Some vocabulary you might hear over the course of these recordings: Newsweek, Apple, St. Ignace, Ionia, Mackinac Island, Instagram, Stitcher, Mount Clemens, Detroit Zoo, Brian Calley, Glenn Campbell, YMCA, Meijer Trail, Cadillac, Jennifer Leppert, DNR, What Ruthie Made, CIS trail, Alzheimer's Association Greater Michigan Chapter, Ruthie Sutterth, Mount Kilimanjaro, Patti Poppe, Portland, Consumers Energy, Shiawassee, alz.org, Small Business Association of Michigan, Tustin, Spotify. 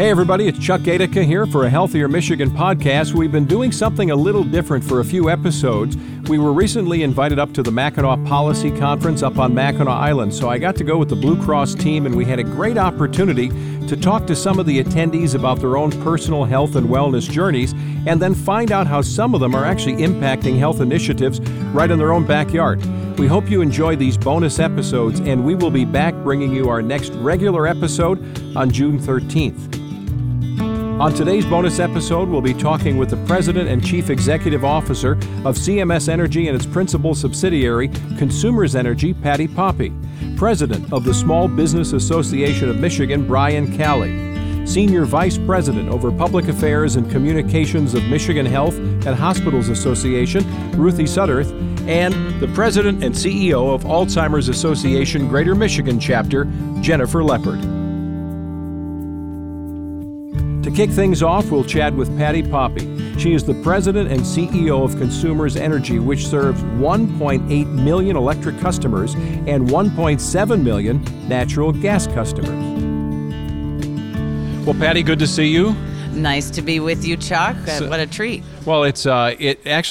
Hey everybody, it's Chuck Gaidica here for a Healthier Michigan podcast. We've been doing something a little different for a few episodes. We were recently invited up to the Mackinac Policy Conference up on Mackinac Island, so I got to go with the Blue Cross team, and we had a great opportunity to talk to some of the attendees about their own personal health and wellness journeys, and then find out how some of them are actually impacting health initiatives right in their own backyard. We hope you enjoy these bonus episodes, and we will be back bringing you our next regular episode on June 13th. On today's bonus episode, we'll be talking with the President and Chief Executive Officer of CMS Energy and its principal subsidiary, Consumers Energy, Patti Poppe, President of the Small Business Association of Michigan, Brian Calley, Senior Vice President over Public Affairs and Communications of Michigan Health and Hospitals Association, Ruthie Sutterth, and the President and CEO of Alzheimer's Association Greater Michigan Chapter, Jennifer Leppert. To kick things off, we'll chat with Patti Poppe. She is the president and CEO of Consumers Energy, which serves 1.8 million electric customers and 1.7 million natural gas customers. Well, Patti, good to see you. Nice to be with you, Chuck. What a treat. Well, it's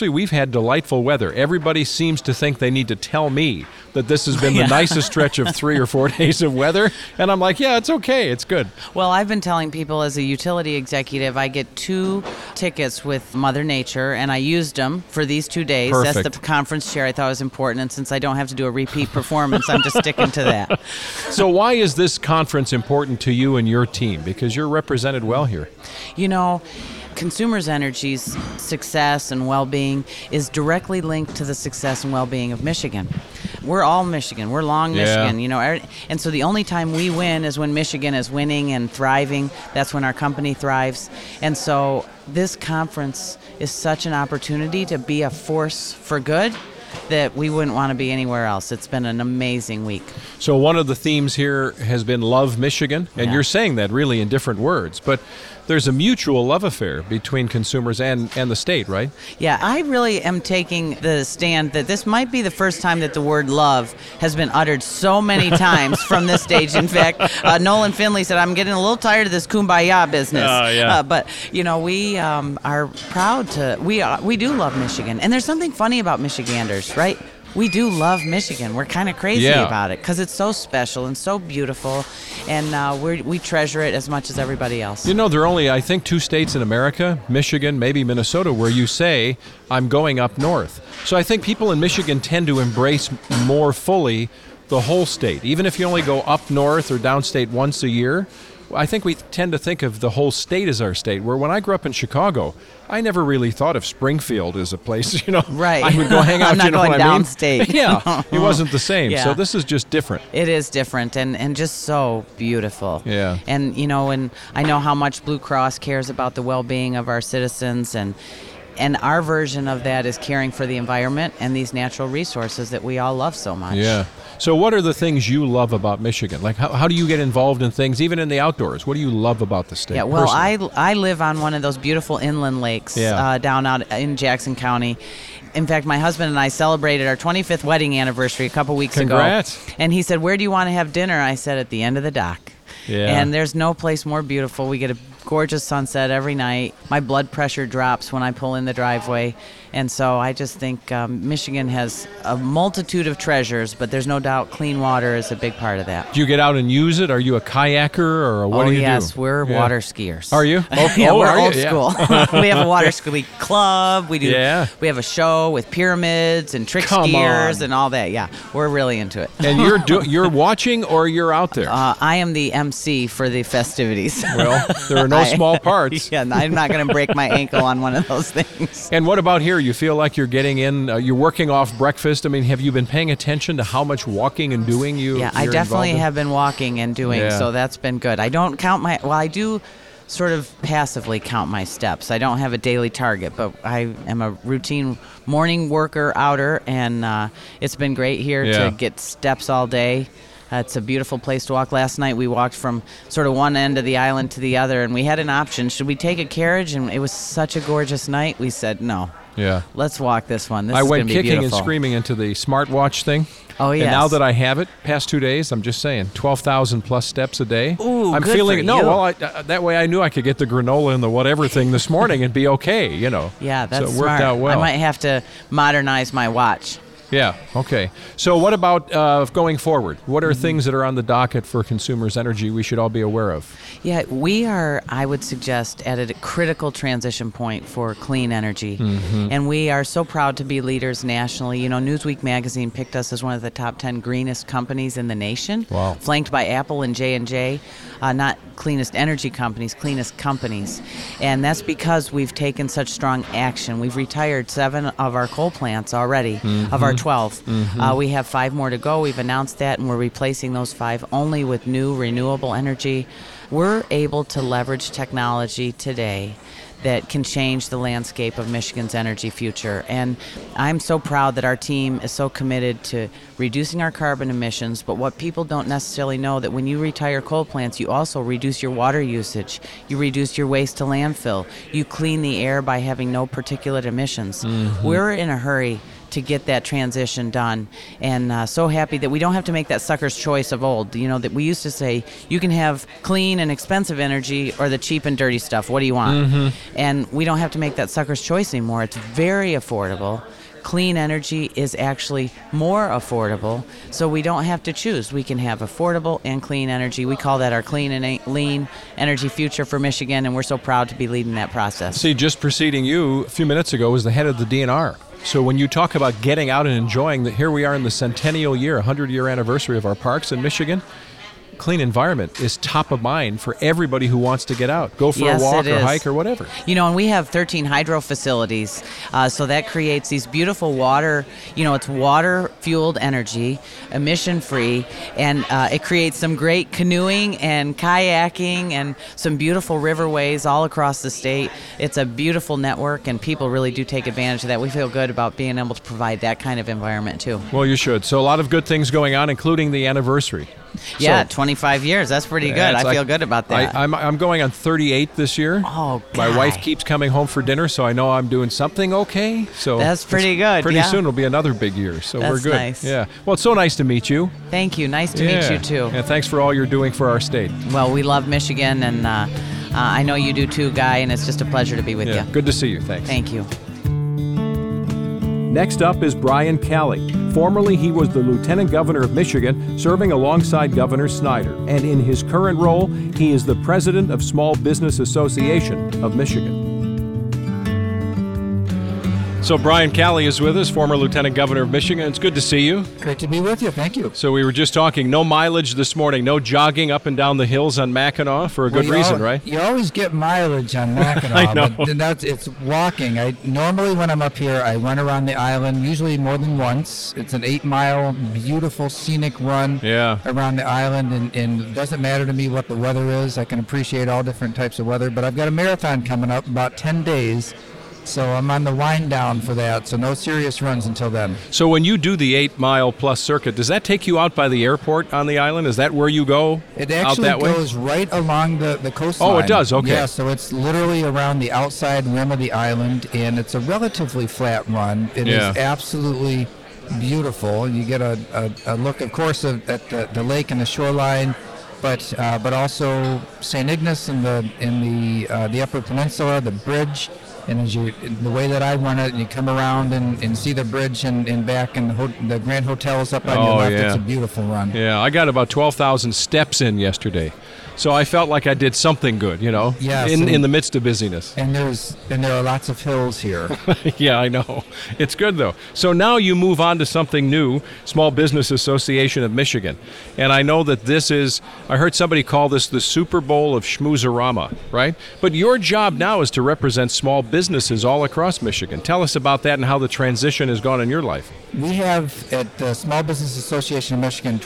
we've had delightful weather. Everybody seems to think they need to tell me that this has been the nicest stretch of 3 or 4 days of weather. And I'm like, yeah, it's okay. It's good. Well, I've been telling people as a utility executive, I get 2 tickets with Mother Nature, and I used them for these 2 days. Perfect. That's the conference chair I thought was important. And since I don't have to do a repeat performance, I'm just sticking to that. So why is this conference important to you and your team? Because you're represented well here. You know, Consumers Energy's success and well-being is directly linked to the success and well-being of Michigan. We're all Michigan. We're long Michigan, you know. And so the only time we win is when Michigan is winning and thriving. That's when our company thrives. And so this conference is such an opportunity to be a force for good that we wouldn't want to be anywhere else. It's been an amazing week. So one of the themes here has been Love Michigan, and you're saying that really in different words, but there's a mutual love affair between consumers and the state, right? Yeah, I really am taking the stand that this might be the first time that the word love has been uttered so many times from this stage. In fact, Nolan Finley said, I'm getting a little tired of this kumbaya business. But, you know, we are proud to, we do love Michigan. And there's something funny about Michiganders, right? We do love Michigan. We're kind of crazy about it because it's so special and so beautiful, and we treasure it as much as everybody else. You know, there are only, I think, 2 states in America, Michigan, maybe Minnesota, where you say, I'm going up north. So I think people in Michigan tend to embrace more fully the whole state. Even if you only go up north or downstate once a year, I think we tend to think of the whole state as our state, where when I grew up in Chicago, I never really thought of Springfield as a place, you know. Right. I would go hang out, you know what I mean? I'm not going downstate. Yeah, it wasn't the same. Yeah. So this is just different. It is different and just so beautiful. Yeah. And, you know, and I know how much Blue Cross cares about the well-being of our citizens, and our version of that is caring for the environment and these natural resources that we all love so much. Yeah. So what are the things you love about Michigan? Like, how do you get involved in things, even in the outdoors? What do you love about the state? Yeah, well, personally? I live on one of those beautiful inland lakes down out in Jackson County. In fact, my husband and I celebrated our 25th wedding anniversary a couple weeks ago. Congrats. And he said, where do you want to have dinner? I said, at the end of the dock. Yeah. And there's no place more beautiful. We get a gorgeous sunset every night. My blood pressure drops when I pull in the driveway. And so I just think Michigan has a multitude of treasures, but there's no doubt clean water is a big part of that. Do you get out and use it? Are you a kayaker or what do you do? Oh, yes, we're water skiers. Are you? Okay. Yeah, we're old school. We have a water ski club. We do. Yeah. We have a show with pyramids and trick skiers and all that. Yeah, we're really into it. And you're watching or you're out there? I am the MC for the festivities. Well, there are no small parts. Yeah, I'm not going to break my ankle on one of those things. And what about here? You feel like you're getting in, you're working off breakfast. I mean, have you been paying attention to how much walking and doing you? Yeah, I definitely have been walking and doing, so that's been good. I don't count my, well, I do sort of passively count my steps. I don't have a daily target, but I am a routine morning worker outer, and it's been great here to get steps all day. It's a beautiful place to walk. Last night we walked from sort of one end of the island to the other, and we had an option. Should we take a carriage? And it was such a gorgeous night. We said no. Yeah. Let's walk this one. This I is went kicking beautiful. And screaming into the smartwatch thing. Oh, yes. And now that I have it, past 2 days, I'm just saying, 12,000 plus steps a day. Ooh, I'm good feeling for it. No, you. Well, that way I knew I could get the granola and the whatever thing this morning and be okay, you know. Yeah, that's smart. So it worked out well. I might have to modernize my watch. Yeah, okay. So what about going forward? What are things that are on the docket for Consumers Energy we should all be aware of? Yeah, we are, I would suggest, at a critical transition point for clean energy. Mm-hmm. And we are so proud to be leaders nationally. You know, Newsweek magazine picked us as one of the top 10 greenest companies in the nation. Wow. Flanked by Apple and J&J, not cleanest energy companies, cleanest companies. And that's because we've taken such strong action. We've retired 7 of our coal plants already, of our 12. Mm-hmm. We have 5 more to go. We've announced that, and we're replacing those 5 only with new renewable energy. We're able to leverage technology today that can change the landscape of Michigan's energy future. And I'm so proud that our team is so committed to reducing our carbon emissions, but what people don't necessarily know that when you retire coal plants, you also reduce your water usage, you reduce your waste to landfill, you clean the air by having no particulate emissions. Mm-hmm. We're in a hurry to get that transition done, and so happy that we don't have to make that sucker's choice of old. You know, that we used to say, you can have clean and expensive energy or the cheap and dirty stuff, what do you want? Mm-hmm. And we don't have to make that sucker's choice anymore. It's very affordable. Clean energy is actually more affordable, so we don't have to choose. We can have affordable and clean energy. We call that our clean and lean energy future for Michigan, and we're so proud to be leading that process. See, just preceding you a few minutes ago was the head of the DNR. So when you talk about getting out and enjoying, that here we are in the centennial year, 100-year anniversary of our parks in Michigan, clean environment is top of mind for everybody who wants to get out, go for a walk or hike or whatever. You know, and we have 13 hydro facilities, so that creates these beautiful water, you know, it's water-fueled energy, emission-free, and it creates some great canoeing and kayaking and some beautiful riverways all across the state. It's a beautiful network, and people really do take advantage of that. We feel good about being able to provide that kind of environment, too. Well, you should. So a lot of good things going on, including the anniversary. Yeah, so, 25 years. That's pretty good. I feel good about that. I'm going on 38 this year. Oh, God. My wife keeps coming home for dinner, so I know I'm doing something okay. So that's pretty good. Pretty soon will be another big year, so that's we're good. Nice. Yeah. Well, it's so nice to meet you. Thank you. Nice to meet you, too. And thanks for all you're doing for our state. Well, we love Michigan, and I know you do, too, Guy, and it's just a pleasure to be with you. Good to see you. Thanks. Thank you. Next up is Brian Calley. Formerly, he was the Lieutenant Governor of Michigan, serving alongside Governor Snyder. And in his current role, he is the President of Small Business Association of Michigan. So Brian Calley is with us, former Lieutenant Governor of Michigan. It's good to see you. Great to be with you. Thank you. So we were just talking, no mileage this morning, no jogging up and down the hills on Mackinac for a good reason, right? You always get mileage on Mackinac. I know. But it's walking. Normally when I'm up here, I run around the island, usually more than once. It's an 8-mile, beautiful, scenic run around the island, and it doesn't matter to me what the weather is. I can appreciate all different types of weather, but I've got a marathon coming up in about 10 days. So I'm on the wind down for that, so no serious runs until then. So when you do the 8-mile plus circuit, does that take you out by the airport on the island? Is that where you go? It actually goes right along the coastline. Oh, it does? Okay. Yeah, so it's literally around the outside rim of the island, and it's a relatively flat run. It is absolutely beautiful. You get a look, of course, at the lake and the shoreline. But also St. Ignace in the Upper Peninsula, the bridge, and the way that I run it, and you come around and see the bridge and back, and the Grand Hotels up on your left. Yeah. It's a beautiful run. Yeah, I got about 12,000 steps in yesterday, so I felt like I did something good, you know, in the midst of busyness. And there are lots of hills here. Yeah, I know. It's good, though. So now you move on to something new, Small Business Association of Michigan. And I know that this is, I heard somebody call this the Super Bowl of Schmoozorama, right? But your job now is to represent small businesses all across Michigan. Tell us about that and how the transition has gone in your life. We have, at the Small Business Association of Michigan,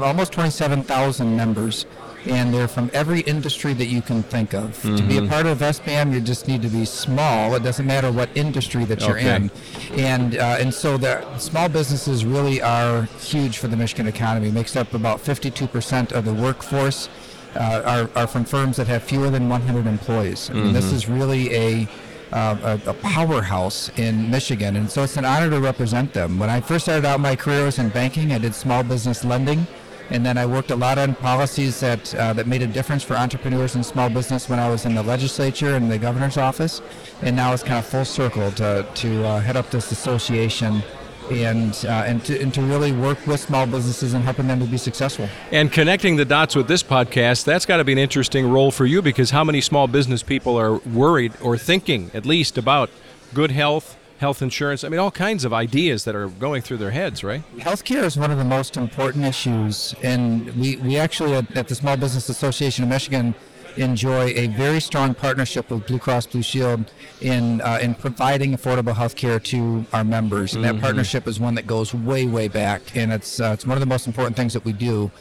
almost 27,000 members. And they're from every industry that you can think of. Mm-hmm. To be a part of SBAM, you just need to be small. It doesn't matter what industry that you're in. And so the small businesses really are huge for the Michigan economy. It makes up about 52% of the workforce are from firms that have fewer than 100 employees. I mean, this is really a a powerhouse in Michigan, and so it's an honor to represent them. When I first started out my career, I was in banking. I did small business lending, and then I worked a lot on policies that that made a difference for entrepreneurs and small business when I was in the legislature and the governor's office, and now it's kind of full circle to head up this association and to really work with small businesses and helping them to be successful. And connecting the dots with this podcast, that's got to be an interesting role for you, because how many small business people are worried or thinking at least about good health, health insurance, I mean, all kinds of ideas that are going through their heads, right? Healthcare is one of the most important issues, and we actually at the Small Business Association of Michigan enjoy a very strong partnership with Blue Cross Blue Shield in providing affordable health care to our members. And that partnership is one that goes way, way back, and it's one of the most important things that we do.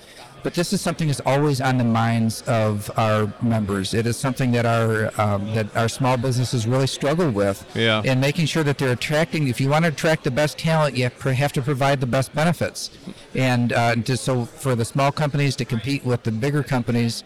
But this is something that's always on the minds of our members. It is something that our small businesses really struggle with, and making sure that they're attracting. If you want to attract the best talent, you have to provide the best benefits. And so for the small companies to compete with the bigger companies,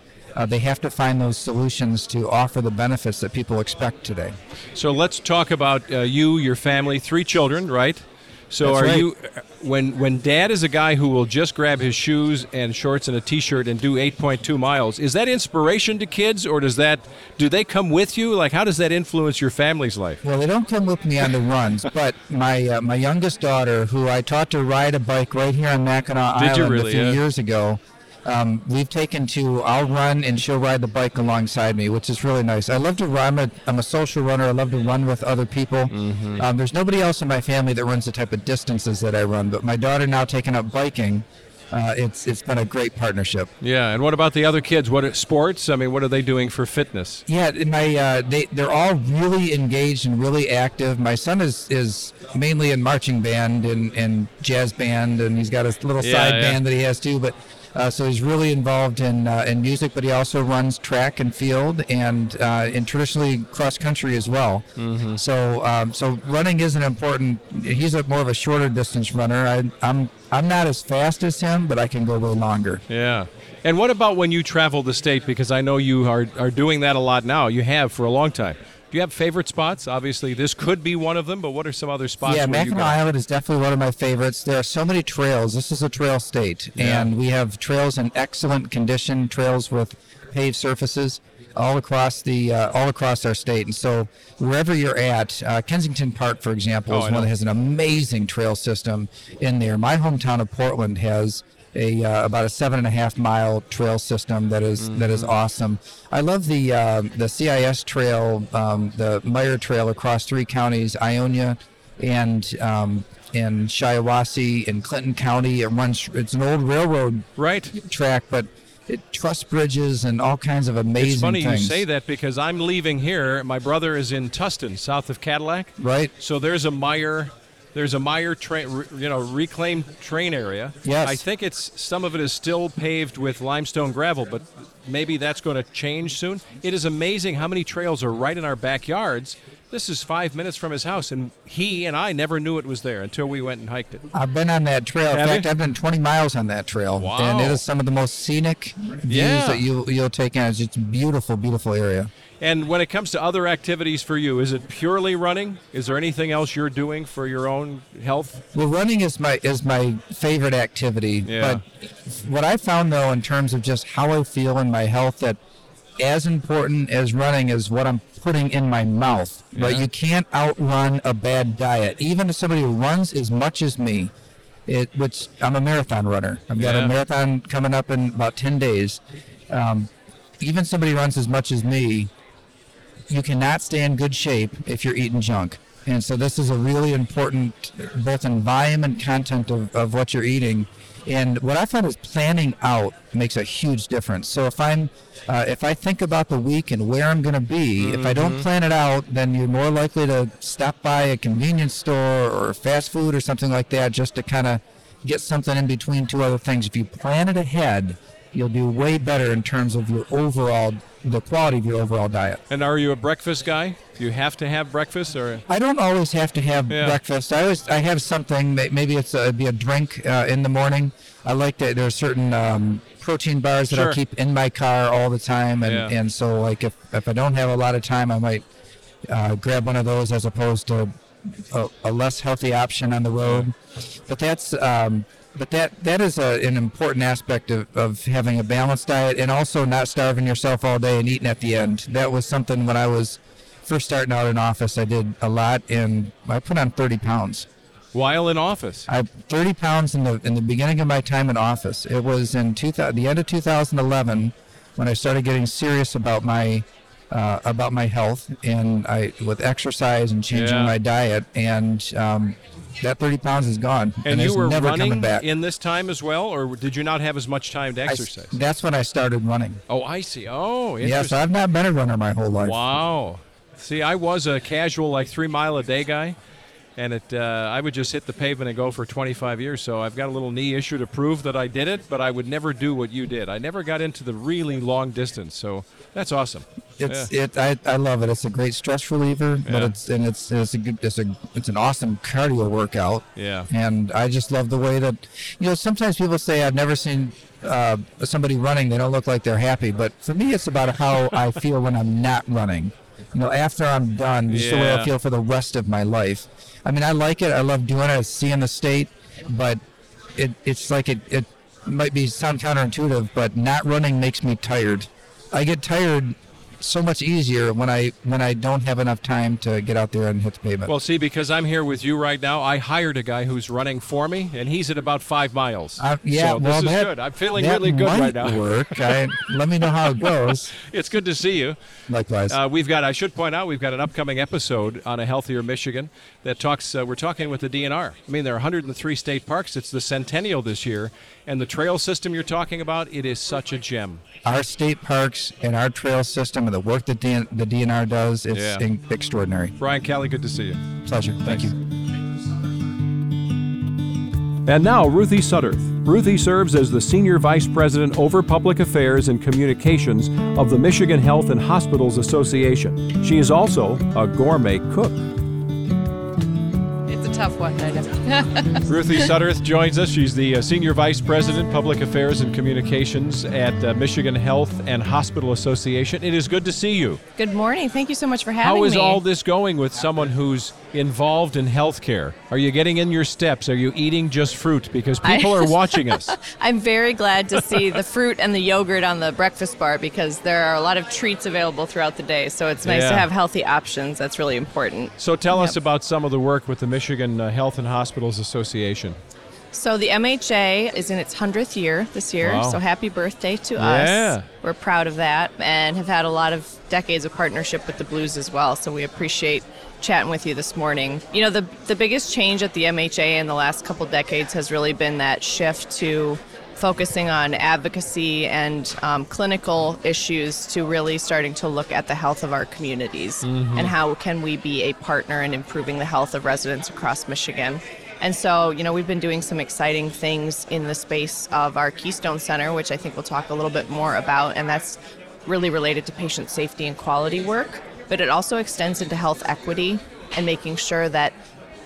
they have to find those solutions to offer the benefits that people expect today. So let's talk about you, your family, 3 children, right? So that's you, when dad is a guy who will just grab his shoes and shorts and a T-shirt and do 8.2 miles, is that inspiration to kids, or do they come with you? Like, how does that influence your family's life? Well, they don't come with me on the runs, but my youngest daughter, who I taught to ride a bike right here on Mackinac Island a few years ago, we've taken to, I'll run and she'll ride the bike alongside me, which is really nice. I love to run. I'm a social runner. I love to run with other people. There's nobody else in my family that runs the type of distances that I run, but my daughter now taking up biking, it's been a great partnership. Yeah, and what about the other kids? What are sports? I mean, what are they doing for fitness? Yeah, they're all really engaged and really active. My son is mainly in marching band and jazz band, and he's got a little side band that he has too, but... so he's really involved in music, but he also runs track and field and traditionally cross country as well. So running is an important. He's more of a shorter distance runner. I'm not as fast as him, but I can go a little longer. Yeah. And what about when you travel the state? Because I know you are doing that a lot now. You have for a long time. Do you have favorite spots? Obviously, this could be one of them, but what are some other spots? Yeah, Mackinac Island is definitely one of my favorites. There are so many trails. This is a trail state, and we have trails in excellent condition, trails with paved surfaces all across our state. And so wherever you're at, Kensington Park, for example, is one that has an amazing trail system in there. My hometown of Portland has about a 7.5 mile trail system that is awesome. I love the CIS trail, the Meijer Trail across 3 counties, Ionia and Shiawassee and Clinton County. It runs. It's an old railroad track, but it truss bridges and all kinds of amazing things. It's funny you say that, because I'm leaving here. My brother is in Tustin, south of Cadillac. Right. So there's a Meijer. There's a Meijer reclaimed train area. Yes. I think some of it is still paved with limestone gravel, but maybe that's going to change soon. It is amazing how many trails are right in our backyards. This is 5 minutes from his house, and he and I never knew it was there until we went and hiked it. I've been on that trail. I've done 20 miles on that trail. Wow. And it is some of the most scenic views that you'll take in. It's just a beautiful, beautiful area. And when it comes to other activities for you, is it purely running? Is there anything else you're doing for your own health? Well, running is my favorite activity. Yeah. But what I found, though, in terms of just how I feel in my health, that as important as running is what I'm putting in my mouth. Yeah. But you can't outrun a bad diet. Even if somebody runs as much as me, which I'm a marathon runner. I've got a marathon coming up in about 10 days. Even somebody runs as much as me, you cannot stay in good shape if you're eating junk. And so this is a really important both environment content of what you're eating. And what I found is planning out makes a huge difference. So if I think about the week and where I'm going to be, if I don't plan it out, then you're more likely to stop by a convenience store or fast food or something like that just to kind of get something in between two other things. If you plan it ahead, you'll do way better in terms of the quality of your overall diet. And are you a breakfast guy? Do you have to have breakfast? Or I don't always have to have breakfast. I have something. Maybe it'd be a drink in the morning. I like that there are certain protein bars that I keep in my car all the time. And so like if I don't have a lot of time, I might grab one of those as opposed to a less healthy option on the road. But that's that is an important aspect of having a balanced diet, and also not starving yourself all day and eating at the end. That was something when I was first starting out in office, I did a lot, and I put on 30 pounds. While in office? 30 pounds in the beginning of my time in office. It was in the end of 2011 when I started getting serious about my health, and with exercise and changing my diet, and that 30 pounds is gone. And you were never running back. In this time as well, or did you not have as much time to exercise? That's when I started running. Oh, I see. Oh, interesting. Yes, I've not been a runner my whole life. Wow. See, I was a casual, like 3-mile-a-day guy, and I would just hit the pavement and go for 25 years. So I've got a little knee issue to prove that I did it, but I would never do what you did. I never got into the really long distance, so that's awesome. I love it. It's a great stress reliever, but it's an awesome cardio workout. Yeah. And I just love the way that, you know, sometimes people say I've never seen somebody running, they don't look like they're happy, but for me it's about how I feel when I'm not running. You know, after I'm done, this is the way I feel for the rest of my life. I mean, I like it. I love doing it. I see in the state, but it's like it might be sound counterintuitive, but not running makes me tired. I get tired so much easier when I don't have enough time to get out there and hit the pavement. Well, see, because I'm here with you right now, I hired a guy who's running for me, and he's at about 5 miles. Yeah, so well, this is good. I'm feeling really good right now. That might work. Let me know how it goes. It's good to see you. Likewise. I should point out, we've got an upcoming episode on A Healthier Michigan that talks, we're talking with the DNR. I mean, there are 103 state parks. It's the centennial this year, and the trail system you're talking about, it is such a gem. Our state parks and our trail system, the work that the DNR does, it's extraordinary. Brian Calley, good to see you. Pleasure. Thank you. And now, Ruthie Sutterth. Ruthie serves as the Senior Vice President over Public Affairs and Communications of the Michigan Health and Hospitals Association. She is also a gourmet cook. Tough one, I know. Ruthie Sutterth joins us. She's the Senior Vice President, Public Affairs and Communications at Michigan Health and Hospital Association. It is good to see you. Good morning. Thank you so much for having me. How is all this going with someone who's involved in healthcare? Are you getting in your steps? Are you eating just fruit? Because people are watching us. I'm very glad to see the fruit and the yogurt on the breakfast bar, because there are a lot of treats available throughout the day. So it's nice to have healthy options. That's really important. So tell us about some of the work with the Michigan Health and Hospitals Association. So the MHA is in its 100th year this year, so happy birthday to us. We're proud of that, and have had a lot of decades of partnership with the Blues as well, so we appreciate chatting with you this morning. You know, the biggest change at the MHA in the last couple decades has really been that shift to focusing on advocacy and clinical issues, to really starting to look at the health of our communities and how can we be a partner in improving the health of residents across Michigan. And so, you know, we've been doing some exciting things in the space of our Keystone Center, which I think we'll talk a little bit more about, and that's really related to patient safety and quality work, but it also extends into health equity and making sure that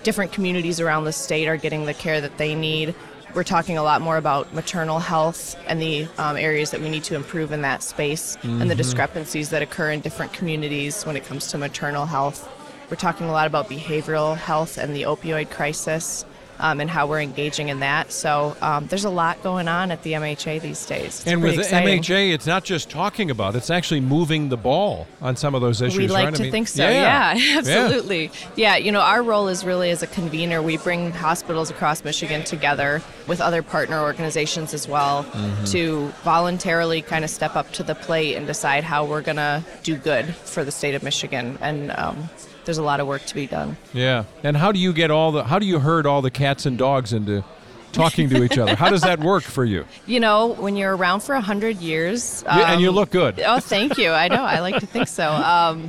different communities around the state are getting the care that they need. We're talking a lot more about maternal health and the areas that we need to improve in that space and the discrepancies that occur in different communities when it comes to maternal health. We're talking a lot about behavioral health and the opioid crisis and how we're engaging in that. So there's a lot going on at the MHA these days. It's pretty exciting. And with the MHA, it's not just talking about, it's actually moving the ball on some of those issues. We like to think so, yeah, absolutely. Yeah, you know, our role is really as a convener. We bring hospitals across Michigan together with other partner organizations as well to voluntarily kind of step up to the plate and decide how we're going to do good for the state of Michigan. And there's a lot of work to be done. Yeah. And how do you herd all the cats and dogs into talking to each other? How does that work for you? You know, when you're around for 100 years. And you look good. Oh, thank you. I know. I like to think so.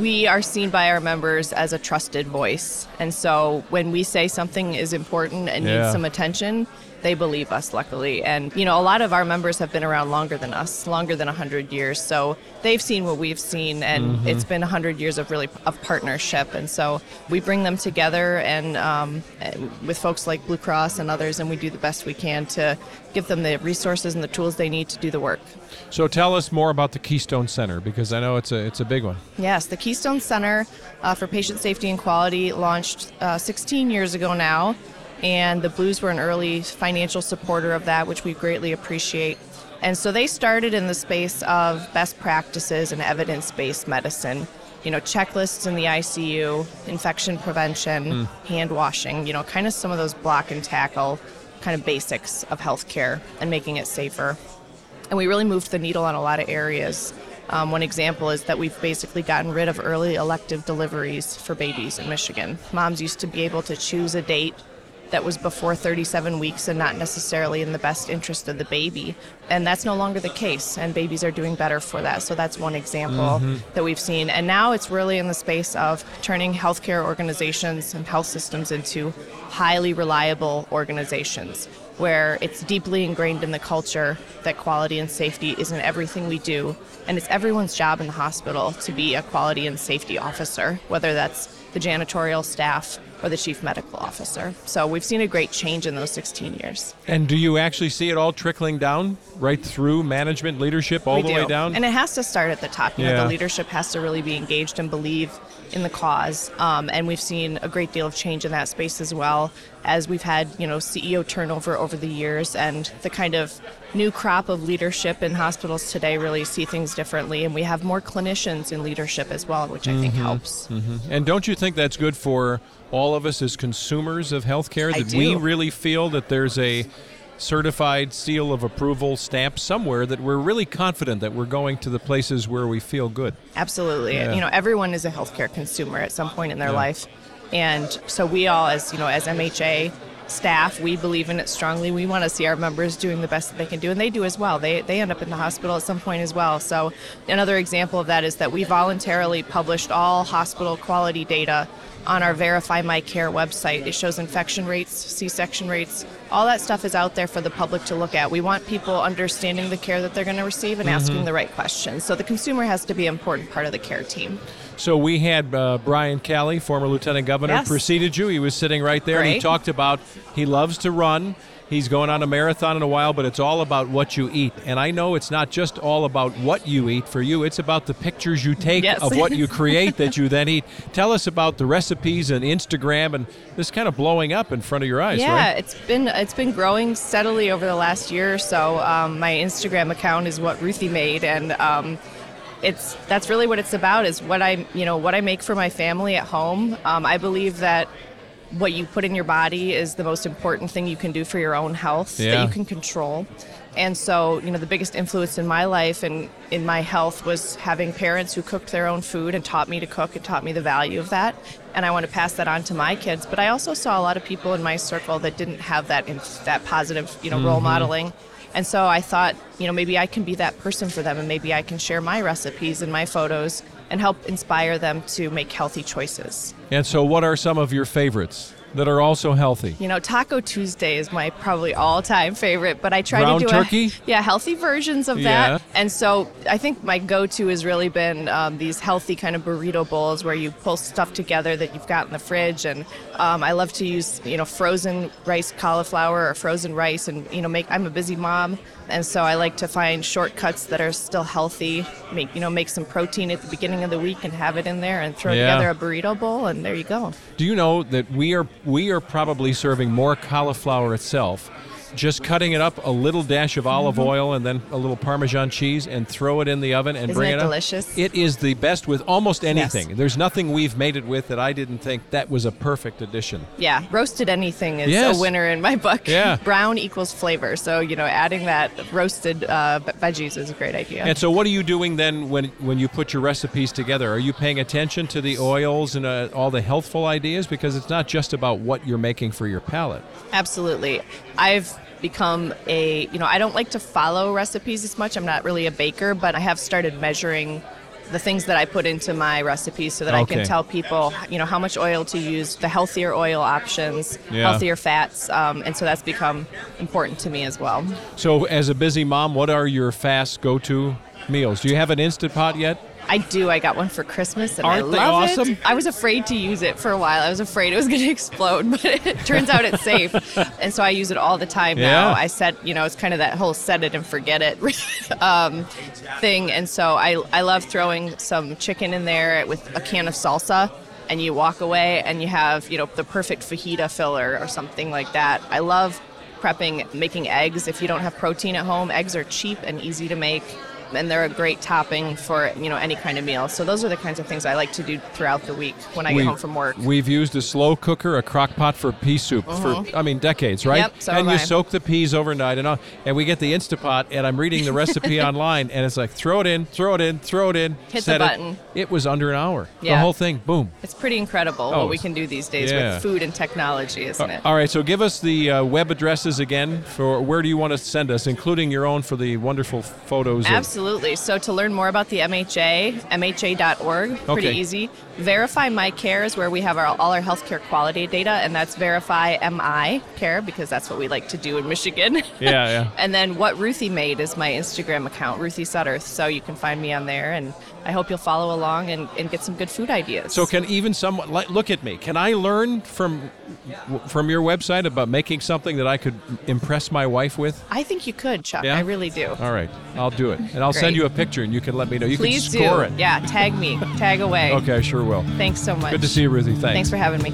We are seen by our members as a trusted voice. And so when we say something is important and needs some attention, They believe us, luckily. And, you know, a lot of our members have been around longer than us, longer than 100 years. So they've seen what we've seen, and it's been 100 years of really of partnership. And so we bring them together and with folks like Blue Cross and others, and we do the best we can to give them the resources and the tools they need to do the work. So tell us more about the Keystone Center, because I know it's a big one. Yes, the Keystone Center for Patient Safety and Quality launched 16 years ago now, and the Blues were an early financial supporter of that, which we greatly appreciate. And so they started in the space of best practices and evidence-based medicine. You know, checklists in the ICU, infection prevention, hand washing, you know, kind of some of those block and tackle kind of basics of healthcare and making it safer. And we really moved the needle on a lot of areas. One example is that we've basically gotten rid of early elective deliveries for babies in Michigan. Moms used to be able to choose a date that was before 37 weeks and not necessarily in the best interest of the baby. And that's no longer the case, and babies are doing better for that. So that's one example that we've seen. And now it's really in the space of turning healthcare organizations and health systems into highly reliable organizations, where it's deeply ingrained in the culture that quality and safety is in everything we do. And it's everyone's job in the hospital to be a quality and safety officer, whether that's the janitorial staff or the chief medical officer. So we've seen a great change in those 16 years. And do you actually see it all trickling down right through management, leadership, all the way down? And it has to start at the top. You know, the leadership has to really be engaged and believe in the cause. And we've seen a great deal of change in that space as well, as we've had, you know, CEO turnover over the years, and the kind of new crop of leadership in hospitals today really see things differently. And we have more clinicians in leadership as well, which I think helps. And don't you think that's good for all of us as consumers of healthcare, that we really feel that there's a certified seal of approval stamp somewhere, that we're really confident that we're going to the places where we feel good? Absolutely. You know, everyone is a healthcare consumer at some point in their life. And so we all, as you know, as MHA staff, we believe in it strongly. We want to see our members doing the best that they can do, and they do as well. They end up in the hospital at some point as well. So another example of that is that we voluntarily published all hospital quality data on our Verify My Care website. It shows infection rates, C-section rates, all that stuff is out there for the public to look at. We want people understanding the care that they're going to receive and asking the right questions. So the consumer has to be an important part of the care team. So we had Brian Calley, former lieutenant governor, preceded you. He was sitting right there. He talked about he loves to run. He's going on a marathon in a while, but it's all about what you eat. And I know it's not just all about what you eat for you. It's about the pictures you take of what you create that you then eat. Tell us about the recipes and Instagram and this kind of blowing up in front of your eyes, right? Yeah, it's been growing steadily over the last year or so. My Instagram account is What Ruthie Made, and that's really what it's about, is what I make for my family at home. I believe that what you put in your body is the most important thing you can do for your own health that you can control. And so, you know, the biggest influence in my life and in my health was having parents who cooked their own food and taught me to cook and taught me the value of that. And I want to pass that on to my kids. But I also saw a lot of people in my circle that didn't have that positive, you know, role modeling. And so I thought, you know, maybe I can be that person for them, and maybe I can share my recipes and my photos and help inspire them to make healthy choices. And so what are some of your favorites that are also healthy? You know, Taco Tuesday is my probably all-time favorite, but I try to do turkey? Healthy versions of that. And so I think my go-to has really been these healthy kind of burrito bowls where you pull stuff together that you've got in the fridge. And I love to use, you know, frozen rice cauliflower or frozen rice, and, you know, I'm a busy mom. And so I like to find shortcuts that are still healthy, make some protein at the beginning of the week and have it in there, and throw together a burrito bowl, and there you go. Do you know that we are probably serving more cauliflower itself, just cutting it up, a little dash of olive oil and then a little Parmesan cheese, and throw it in the oven and bring it up. Isn't it delicious? It is the best with almost anything. Yes. There's nothing we've made it with that I didn't think that was a perfect addition. Yeah, roasted anything is a winner in my book. Yeah. Brown equals flavor. So, you know, adding that roasted veggies is a great idea. And so what are you doing then when you put your recipes together? Are you paying attention to the oils and all the healthful ideas? Because it's not just about what you're making for your palate. Absolutely. I've become I don't like to follow recipes as much. I'm not really a baker, but I have started measuring the things that I put into my recipes so that I can tell people, you know, how much oil to use, the healthier oil options, healthier fats, and so that's become important to me as well. So as a busy mom, what are your fast go-to meals? Do you have an Instant Pot yet? I do. I got one for Christmas, and I love it. Aren't they awesome? I was afraid to use it for a while. I was afraid it was going to explode, but it turns out it's safe. And so I use it all the time now. I said, you know, it's kind of that whole set it and forget it thing. And so I love throwing some chicken in there with a can of salsa, and you walk away and you have, you know, the perfect fajita filler or something like that. I love prepping, making eggs. If you don't have protein at home, eggs are cheap and easy to make, and they're a great topping for, you know, any kind of meal. So those are the kinds of things I like to do throughout the week when I get home from work. We've used a slow cooker, a crock pot for pea soup for, I mean, decades, right? Yep, so and you soak the peas overnight and we get the Instant Pot, and I'm reading the recipe online, and it's like, throw it in. Hit the button. It was under an hour. Yeah. The whole thing, boom. It's pretty incredible what we can do these days with food and technology, isn't it? All right, so give us the web addresses again for where do you want to send us, including your own for the wonderful photos. Absolutely. So to learn more about the MHA, mha.org, pretty easy. Verify My Care is where we have all our healthcare quality data, and that's Verify MI Care, because that's what we like to do in Michigan. Yeah. And then What Ruthie Made is my Instagram account, Ruthie Sutterth, so you can find me on there, and I hope you'll follow along and get some good food ideas. So can even someone, look at me, can I learn from your website about making something that I could impress my wife with? I think you could, Chuck. Yeah? I really do. All right. I'll do it. And I'll send you a picture and you can let me know. You Please can score do. It. Yeah, tag me. Tag away. Okay, I sure will. Thanks so much. Good to see you, Ruthie. Thanks for having me.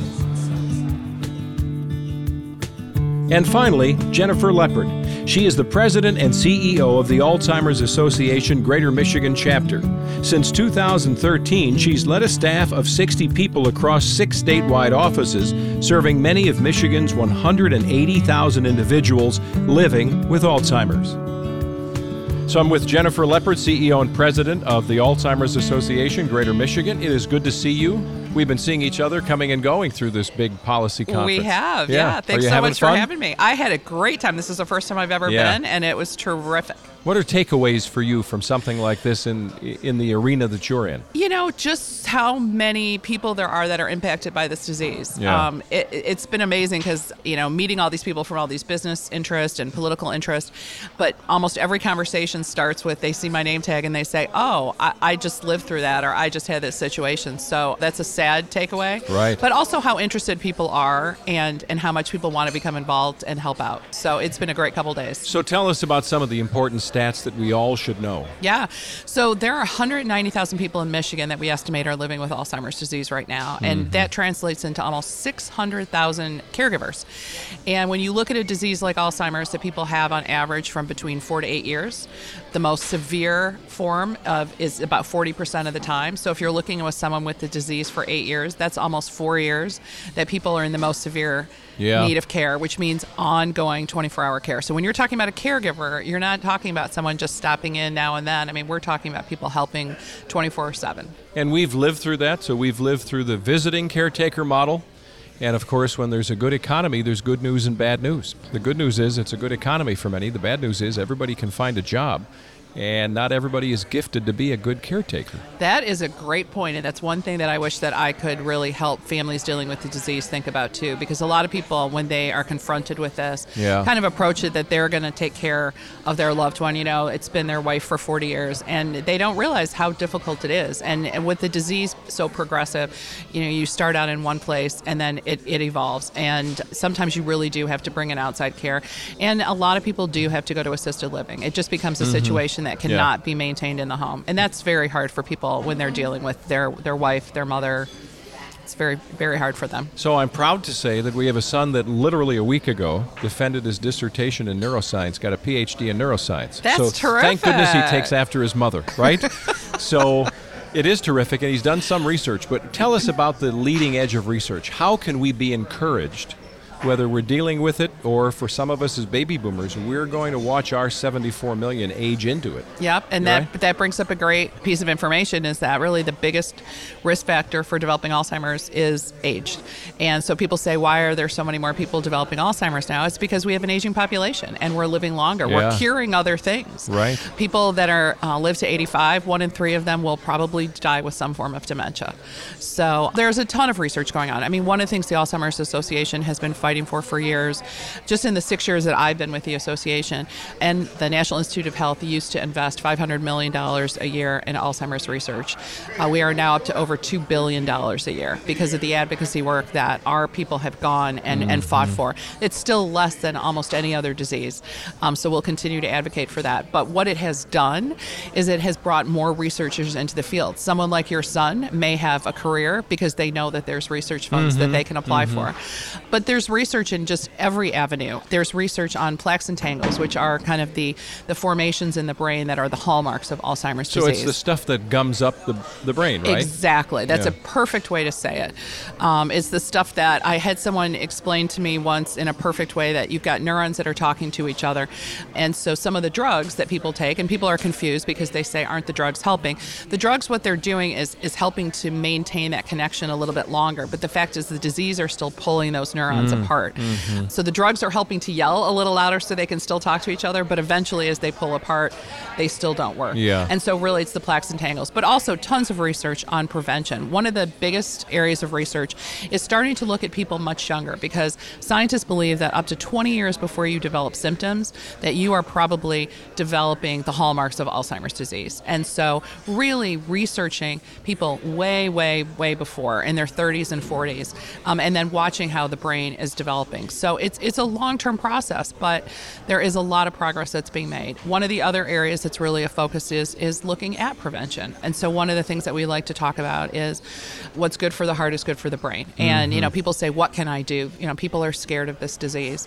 And finally, Jennifer Leppert. She is the president and CEO of the Alzheimer's Association Greater Michigan Chapter. Since 2013, she's led a staff of 60 people across 6 statewide offices, serving many of Michigan's 180,000 individuals living with Alzheimer's. So I'm with Jennifer Leppert, CEO and president of the Alzheimer's Association Greater Michigan. It is good to see you. We've been seeing each other coming and going through this big policy conference. We have, yeah. Thanks so much for having me. I had a great time. This is the first time I've ever been, and it was terrific. What are takeaways for you from something like this in the arena that you're in? You know, just how many people there are that are impacted by this disease. Yeah. It's been amazing because, you know, meeting all these people from all these business interests and political interests, but almost every conversation starts with they see my name tag and they say, oh, I just lived through that, or I just had this situation. So that's a sad takeaway. Right. But also how interested people are and how much people want to become involved and help out. So it's been a great couple days. So tell us about some of the important stats that we all should know. Yeah. So there are 190,000 people in Michigan that we estimate are living with Alzheimer's disease right now. And that translates into almost 600,000 caregivers. And when you look at a disease like Alzheimer's that people have on average from between 4 to 8 years, the most severe form is about 40% of the time. So if you're looking with someone with the disease for 8 years, that's almost 4 years that people are in the most severe need of care, which means ongoing 24-hour care. So when you're talking about a caregiver, you're not talking about someone just stopping in now and then. I mean, we're talking about people helping 24/7. And we've lived through that. So we've lived through the visiting caretaker model. And of course, when there's a good economy, there's good news and bad news. The good news is it's a good economy for many. The bad news is everybody can find a job. And not everybody is gifted to be a good caretaker. That is a great point, and that's one thing that I wish that I could really help families dealing with the disease think about too, because a lot of people, when they are confronted with this, kind of approach it that they're going to take care of their loved one. You know, it's been their wife for 40 years, and they don't realize how difficult it is. And with the disease so progressive, you know, you start out in one place, and then it evolves. And sometimes you really do have to bring in outside care. And a lot of people do have to go to assisted living. It just becomes a situation that cannot be maintained in the home. And that's very hard for people when they're dealing with their wife, their mother. It's very, very hard for them. So I'm proud to say that we have a son that literally a week ago defended his dissertation in neuroscience, got a PhD in neuroscience. That's terrific. Thank goodness he takes after his mother, right? So it is terrific, and he's done some research. But tell us about the leading edge of research. How can we be encouraged Whether we're dealing with it or for some of us as baby boomers, we're going to watch our 74 million age into it. Yep, and that brings up a great piece of information, is that really the biggest risk factor for developing Alzheimer's is age. And so people say, why are there so many more people developing Alzheimer's now? It's because we have an aging population and we're living longer. Yeah. We're curing other things. Right. People that are live to 85, 1 in 3 of them will probably die with some form of dementia. So there's a ton of research going on. I mean, one of the things the Alzheimer's Association has been fighting for years, just in the 6 years that I've been with the association, and the National Institute of Health used to invest $500 million a year in Alzheimer's research. We are now up to over $2 billion a year because of the advocacy work that our people have gone and fought for. It's still less than almost any other disease, so we'll continue to advocate for that. But what it has done is it has brought more researchers into the field. Someone like your son may have a career because they know that there's research funds that they can apply for. But there's research in just every avenue. There's research on plaques and tangles, which are kind of the formations in the brain that are the hallmarks of Alzheimer's disease. So it's the stuff that gums up the brain, right? Exactly. That's a perfect way to say it. It's the stuff that I had someone explain to me once in a perfect way, that you've got neurons that are talking to each other. And so some of the drugs that people take, and people are confused because they say, aren't the drugs helping? The drugs, what they're doing is helping to maintain that connection a little bit longer. But the fact is the disease are still pulling those neurons apart. So the drugs are helping to yell a little louder so they can still talk to each other, but eventually as they pull apart, they still don't work. Yeah. And so really it's the plaques and tangles, but also tons of research on prevention. One of the biggest areas of research is starting to look at people much younger, because scientists believe that up to 20 years before you develop symptoms, that you are probably developing the hallmarks of Alzheimer's disease. And so really researching people way, way, way before, in their 30s and 40s, and then watching how the brain is developing. So it's a long-term process, but there is a lot of progress that's being made. One of the other areas that's really a focus is looking at prevention. And so one of the things that we like to talk about is what's good for the heart is good for the brain. And, you know, people say, what can I do? You know, people are scared of this disease,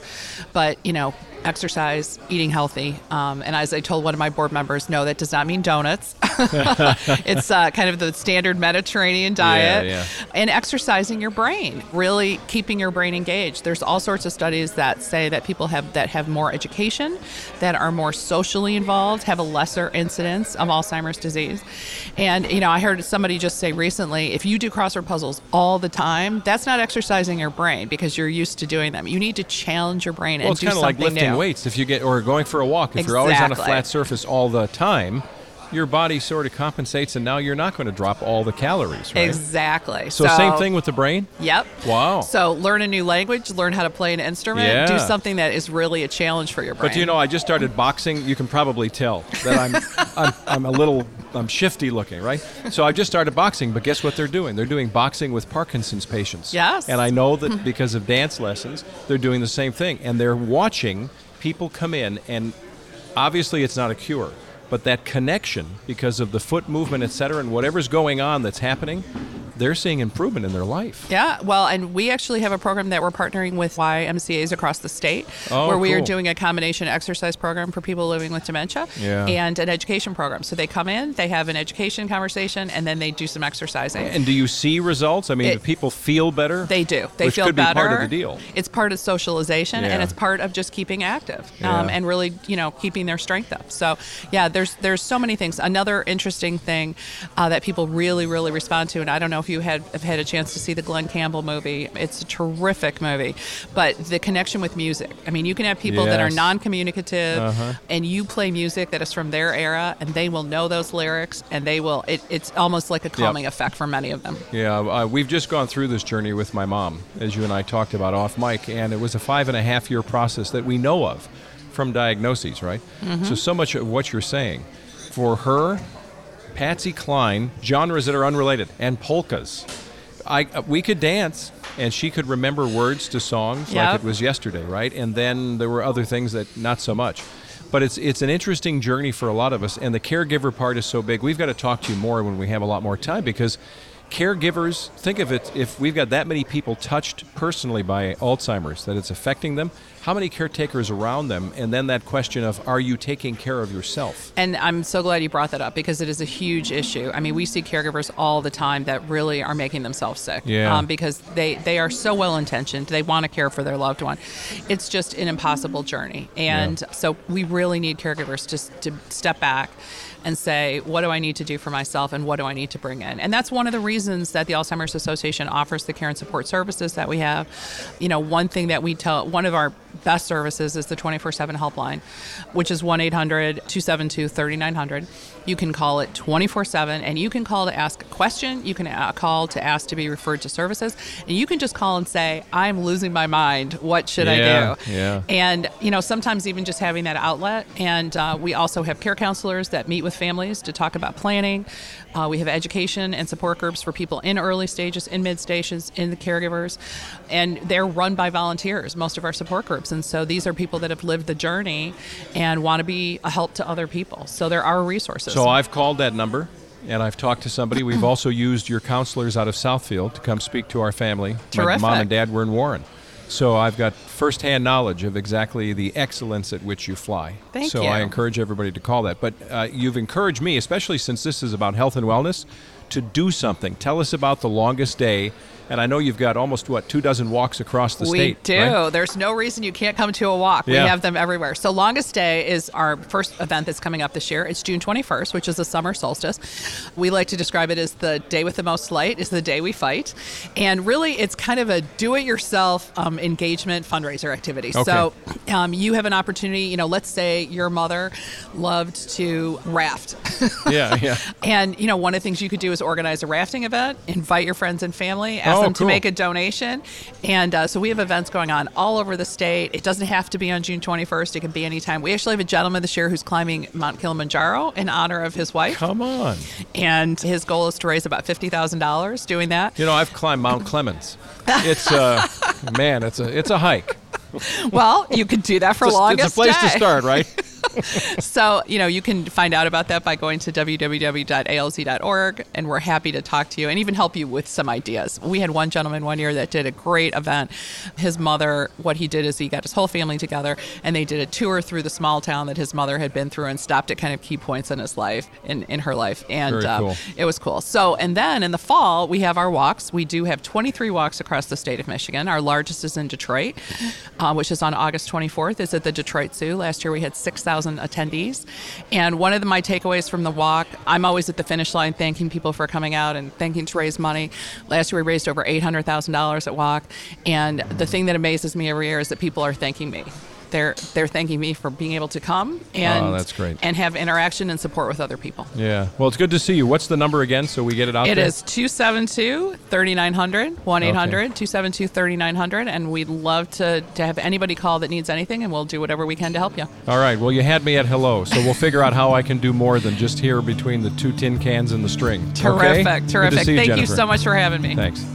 but, you know, exercise, eating healthy. And as I told one of my board members, no, that does not mean donuts. It's kind of the standard Mediterranean diet. And exercising your brain, really keeping your brain engaged. There's all sorts of studies that say that people that have more education, that are more socially involved, have a lesser incidence of Alzheimer's disease. And, you know, I heard somebody just say recently, if you do crossword puzzles all the time, that's not exercising your brain because you're used to doing them. You need to challenge your brain and do something new. Well, it's kind of like lifting weights or going for a walk. If you're always on a flat surface all the time, your body sort of compensates, and now you're not going to drop all the calories, right? Exactly. So same thing with the brain? Yep. Wow. So learn a new language, learn how to play an instrument, do something that is really a challenge for your brain. But you know, I just started boxing. You can probably tell that I'm a little... I'm shifty looking, right? So I just started boxing, but guess what they're doing? They're doing boxing with Parkinson's patients. Yes. And I know that because of dance lessons, they're doing the same thing. And they're watching people come in, and obviously it's not a cure, but that connection, because of the foot movement, et cetera, and whatever's going on that's happening, they're seeing improvement in their life. Yeah, well, and we actually have a program that we're partnering with YMCAs across the state, where we are doing a combination exercise program for people living with dementia and an education program. So they come in, they have an education conversation, and then they do some exercising. And do you see results? I mean, do people feel better? They do. They feel better. Which could be part of the deal. It's part of socialization, and it's part of just keeping active and really, you know, keeping their strength up. So, yeah, there's so many things. Another interesting thing that people really, really respond to, and I don't know if you have had a chance to see the Glenn Campbell movie. It's a terrific movie, but the connection with music. I mean, you can have people that are non-communicative and you play music that is from their era, and they will know those lyrics, and they will, it's almost like a calming effect for many of them. Yeah, we've just gone through this journey with my mom, as you and I talked about off mic, and it was a 5.5-year process that we know of from diagnoses, right? So much of what you're saying, for her, Patsy Cline, genres that are unrelated, and polkas. We could dance, and she could remember words to songs like it was yesterday, right? And then there were other things that not so much. But it's an interesting journey for a lot of us, and the caregiver part is so big. We've got to talk to you more when we have a lot more time, because caregivers, think of it, if we've got that many people touched personally by Alzheimer's, that it's affecting them, how many caretakers around them? And then that question of, are you taking care of yourself? And I'm so glad you brought that up, because it is a huge issue. I mean, we see caregivers all the time that really are making themselves sick, because they are so well-intentioned. They want to care for their loved one. It's just an impossible journey. And so we really need caregivers to step back and say, what do I need to do for myself and what do I need to bring in? And that's one of the reasons that the Alzheimer's Association offers the care and support services that we have. You know, one thing that we tell, one of our best services is the 24/7 helpline, which is 1-800-272-3900. You can call it 24/7, and you can call to ask a question, you can call to ask to be referred to services, and you can just call and say, I'm losing my mind, what should I do? Yeah. And, you know, sometimes even just having that outlet. And we also have care counselors that meet with families to talk about planning. We have education and support groups for people in early stages, in mid stages, in the caregivers, and they're run by volunteers, most of our support groups. And so these are people that have lived the journey and want to be a help to other people. So there are resources. So I've called that number and I've talked to somebody. We've also used your counselors out of Southfield to come speak to our family. Terrific. My mom and dad were in Warren. So I've got firsthand knowledge of exactly the excellence at which you fly. Thank you. So I encourage everybody to call that. But you've encouraged me, especially since this is about health and wellness, to do something. Tell us about the longest day. And I know you've got almost, 24 walks across the state. We do. Right? There's no reason you can't come to a walk. Yeah. We have them everywhere. So Longest Day is our first event that's coming up this year. It's June 21st, which is the summer solstice. We like to describe it as the day with the most light is the day we fight. And really, it's kind of a do-it-yourself engagement fundraiser activity. Okay. So you have an opportunity, let's say your mother loved to raft. Yeah. And, one of the things you could do is organize a rafting event, invite your friends and family, ask them to make a donation. And so we have events going on all over the state. It doesn't have to be on June 21st. It can be any time. We actually have a gentleman this year who's climbing Mount Kilimanjaro in honor of his wife. Come on. And his goal is to raise about $50,000 doing that. I've climbed Mount Clemens. It's man, it's a hike. Well, you could do that for Longest Day. It's a place to start, right? So, you can find out about that by going to www.alz.org, and we're happy to talk to you and even help you with some ideas. We had one gentleman one year that did a great event. His mother, what he did is he got his whole family together, and they did a tour through the small town that his mother had been through and stopped at kind of key points in his life, in her life. And Very cool. It was cool. So, and then in the fall, we have our walks. We do have 23 walks across the state of Michigan. Our largest is in Detroit, which is on August 24th. It's at the Detroit Zoo. Last year, we had 6,000 attendees. And one of my takeaways from the walk, I'm always at the finish line thanking people for coming out and thanking to raise money. Last year we raised over $800,000 at walk. And the thing that amazes me every year is that people are thanking me. They're thanking me for being able to come and that's great. And have interaction and support with other people. Yeah. Well, it's good to see you. What's the number again so we get it out there? It is 272-3900, 1-800-272-3900, and we'd love to have anybody call that needs anything, and we'll do whatever we can to help you. All right. Well, you had me at hello, so we'll figure out how I can do more than just here between the two tin cans and the string. Terrific. Okay? Terrific. Thank you so much for having me. Thanks.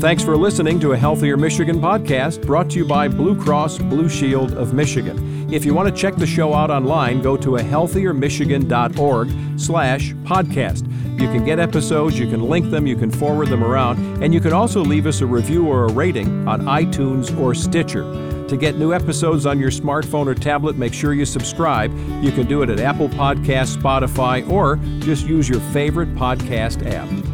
Thanks for listening to a Healthier Michigan podcast brought to you by Blue Cross Blue Shield of Michigan. If you want to check the show out online, go to ahealthiermichigan.org/podcast. You can get episodes, you can link them, you can forward them around, and you can also leave us a review or a rating on iTunes or Stitcher. To get new episodes on your smartphone or tablet, make sure you subscribe. You can do it at Apple Podcasts, Spotify, or just use your favorite podcast app.